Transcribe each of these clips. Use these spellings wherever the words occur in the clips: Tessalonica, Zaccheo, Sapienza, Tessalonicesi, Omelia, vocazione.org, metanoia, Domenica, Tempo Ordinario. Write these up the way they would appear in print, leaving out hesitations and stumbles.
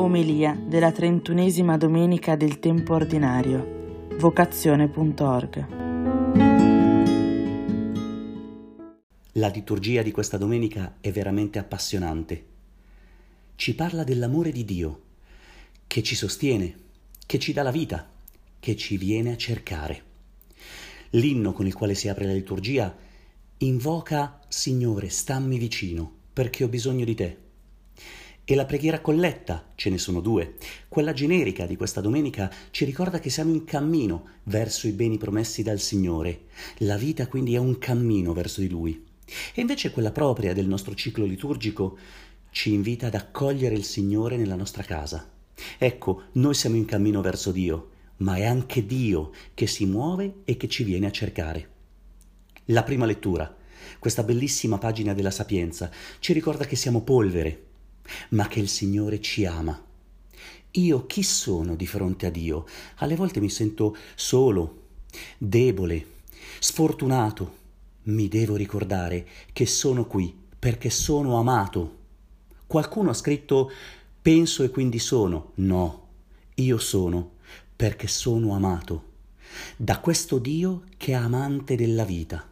Omelia della 31ª Domenica del Tempo Ordinario, vocazione.org. La liturgia di questa domenica è veramente appassionante. Ci parla dell'amore di Dio, che ci sostiene, che ci dà la vita, che ci viene a cercare. L'inno con il quale si apre la liturgia invoca «Signore, stammi vicino, perché ho bisogno di te». E la preghiera colletta, ce ne sono due, quella generica di questa domenica ci ricorda che siamo in cammino verso i beni promessi dal Signore. La vita quindi è un cammino verso di Lui. E invece quella propria del nostro ciclo liturgico ci invita ad accogliere il Signore nella nostra casa. Ecco, noi siamo in cammino verso Dio, ma è anche Dio che si muove e che ci viene a cercare. La prima lettura, questa bellissima pagina della Sapienza, ci ricorda che siamo polvere, ma che il Signore ci ama. Io chi sono di fronte a Dio? Alle volte mi sento solo, debole, sfortunato. Mi devo ricordare che sono qui perché sono amato. Qualcuno ha scritto «penso e quindi sono». No, io sono perché sono amato da questo Dio che è amante della vita.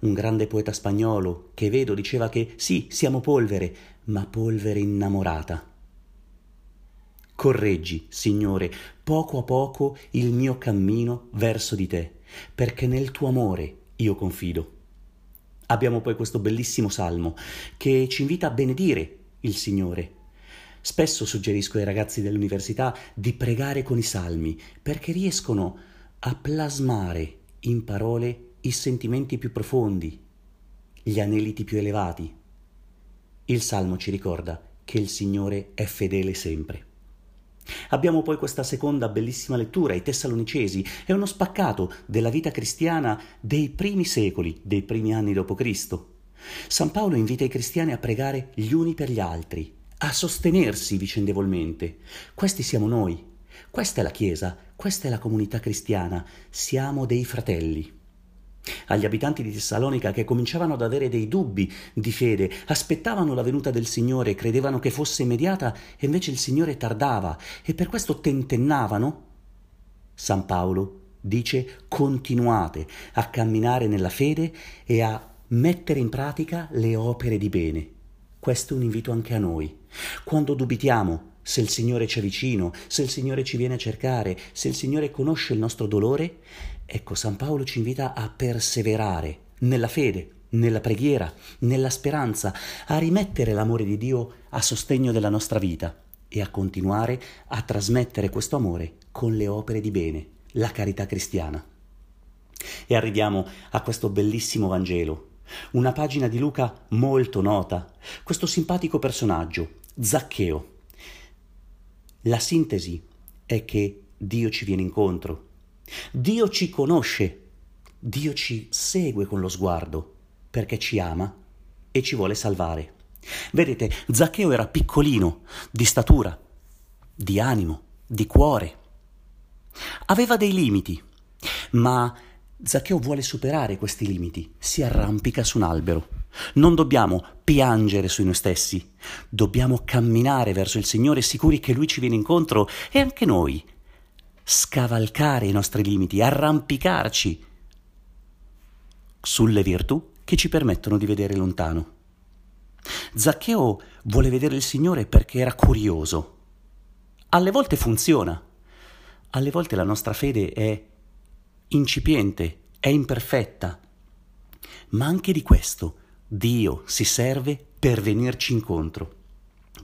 Un grande poeta spagnolo che vedo diceva che sì, siamo polvere, ma polvere innamorata. Correggi, Signore, poco a poco il mio cammino verso di te, perché nel tuo amore io confido. Abbiamo poi questo bellissimo salmo che ci invita a benedire il Signore. Spesso suggerisco ai ragazzi dell'università di pregare con i salmi, perché riescono a plasmare in parole i sentimenti più profondi, gli aneliti più elevati. Il Salmo ci ricorda che il Signore è fedele sempre. Abbiamo poi questa seconda bellissima lettura, i Tessalonicesi, è uno spaccato della vita cristiana dei primi secoli, dei primi anni dopo Cristo. San Paolo invita i cristiani a pregare gli uni per gli altri, a sostenersi vicendevolmente. Questi siamo noi, questa è la Chiesa, questa è la comunità cristiana, siamo dei fratelli. Agli abitanti di Tessalonica, che cominciavano ad avere dei dubbi di fede, aspettavano la venuta del Signore, credevano che fosse immediata e invece il Signore tardava e per questo tentennavano, San Paolo dice: continuate a camminare nella fede e a mettere in pratica le opere di bene. Questo è un invito anche a noi. Quando dubitiamo se il Signore c'è vicino, se il Signore ci viene a cercare, se il Signore conosce il nostro dolore, ecco, San Paolo ci invita a perseverare nella fede, nella preghiera, nella speranza, a rimettere l'amore di Dio a sostegno della nostra vita e a continuare a trasmettere questo amore con le opere di bene, la carità cristiana. E arriviamo a questo bellissimo Vangelo, una pagina di Luca molto nota, questo simpatico personaggio, Zaccheo. La sintesi è che Dio ci viene incontro. Dio ci conosce, Dio ci segue con lo sguardo, perché ci ama e ci vuole salvare. Vedete, Zaccheo era piccolino, di statura, di animo, di cuore. Aveva dei limiti, ma Zaccheo vuole superare questi limiti, si arrampica su un albero. Non dobbiamo piangere su noi stessi, dobbiamo camminare verso il Signore sicuri che Lui ci viene incontro e anche noi scavalcare i nostri limiti, arrampicarci sulle virtù che ci permettono di vedere lontano. Zaccheo vuole vedere il Signore perché era curioso. Alle volte funziona, alle volte la nostra fede è incipiente, è imperfetta, ma anche di questo Dio si serve per venirci incontro,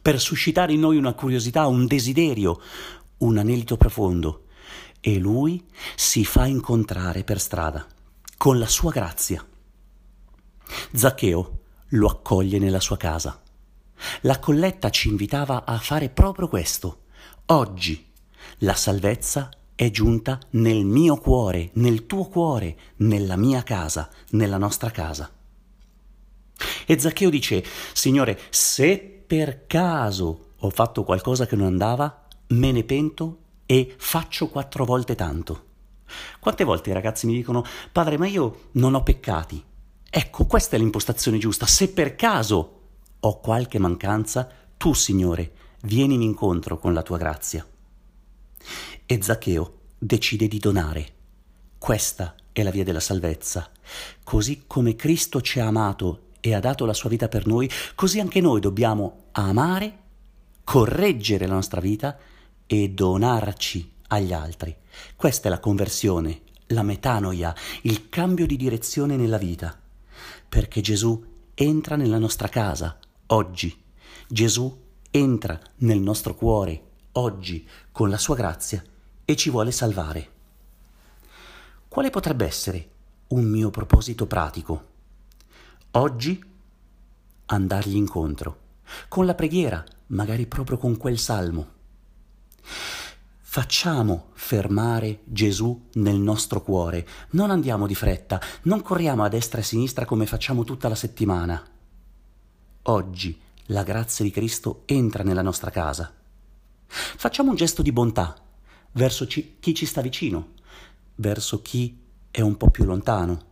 per suscitare in noi una curiosità, un desiderio, un anelito profondo. E Lui si fa incontrare per strada, con la sua grazia. Zaccheo lo accoglie nella sua casa. La colletta ci invitava a fare proprio questo. Oggi la salvezza è giunta nel mio cuore, nel tuo cuore, nella mia casa, nella nostra casa. E Zaccheo dice: Signore, se per caso ho fatto qualcosa che non andava, me ne pento e faccio 4 volte tanto. Quante volte i ragazzi mi dicono: padre, ma io non ho peccati. Ecco, questa è l'impostazione giusta. Se per caso ho qualche mancanza, tu, Signore, vienimi incontro con la tua grazia. E Zaccheo decide di donare. Questa è la via della salvezza. Così come Cristo ci ha amato e ha dato la sua vita per noi, così anche noi dobbiamo amare, correggere la nostra vita e donarci agli altri. Questa è la conversione, la metanoia, il cambio di direzione nella vita, perché Gesù entra nella nostra casa oggi, Gesù entra nel nostro cuore oggi con la sua grazia e ci vuole salvare. Quale potrebbe essere un mio proposito pratico? Oggi andargli incontro, con la preghiera, magari proprio con quel salmo. Facciamo fermare Gesù nel nostro cuore, non andiamo di fretta, non corriamo a destra e a sinistra come facciamo tutta la settimana. Oggi la grazia di Cristo entra nella nostra casa. Facciamo un gesto di bontà verso chi ci sta vicino, verso chi è un po' più lontano.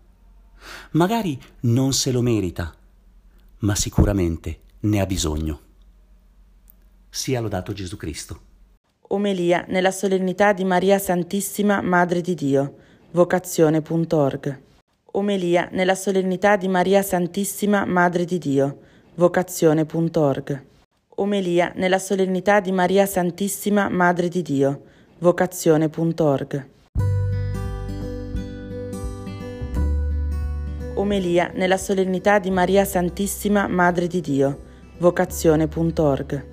Magari non se lo merita, ma sicuramente ne ha bisogno. Sia lodato Gesù Cristo. Omelia nella solennità di Maria Santissima, Madre di Dio. Vocazione.org. Omelia nella solennità di Maria Santissima, Madre di Dio. Vocazione.org. Omelia nella solennità di Maria Santissima, Madre di Dio. Vocazione.org. Omelia nella solennità di Maria Santissima, Madre di Dio. Vocazione.org.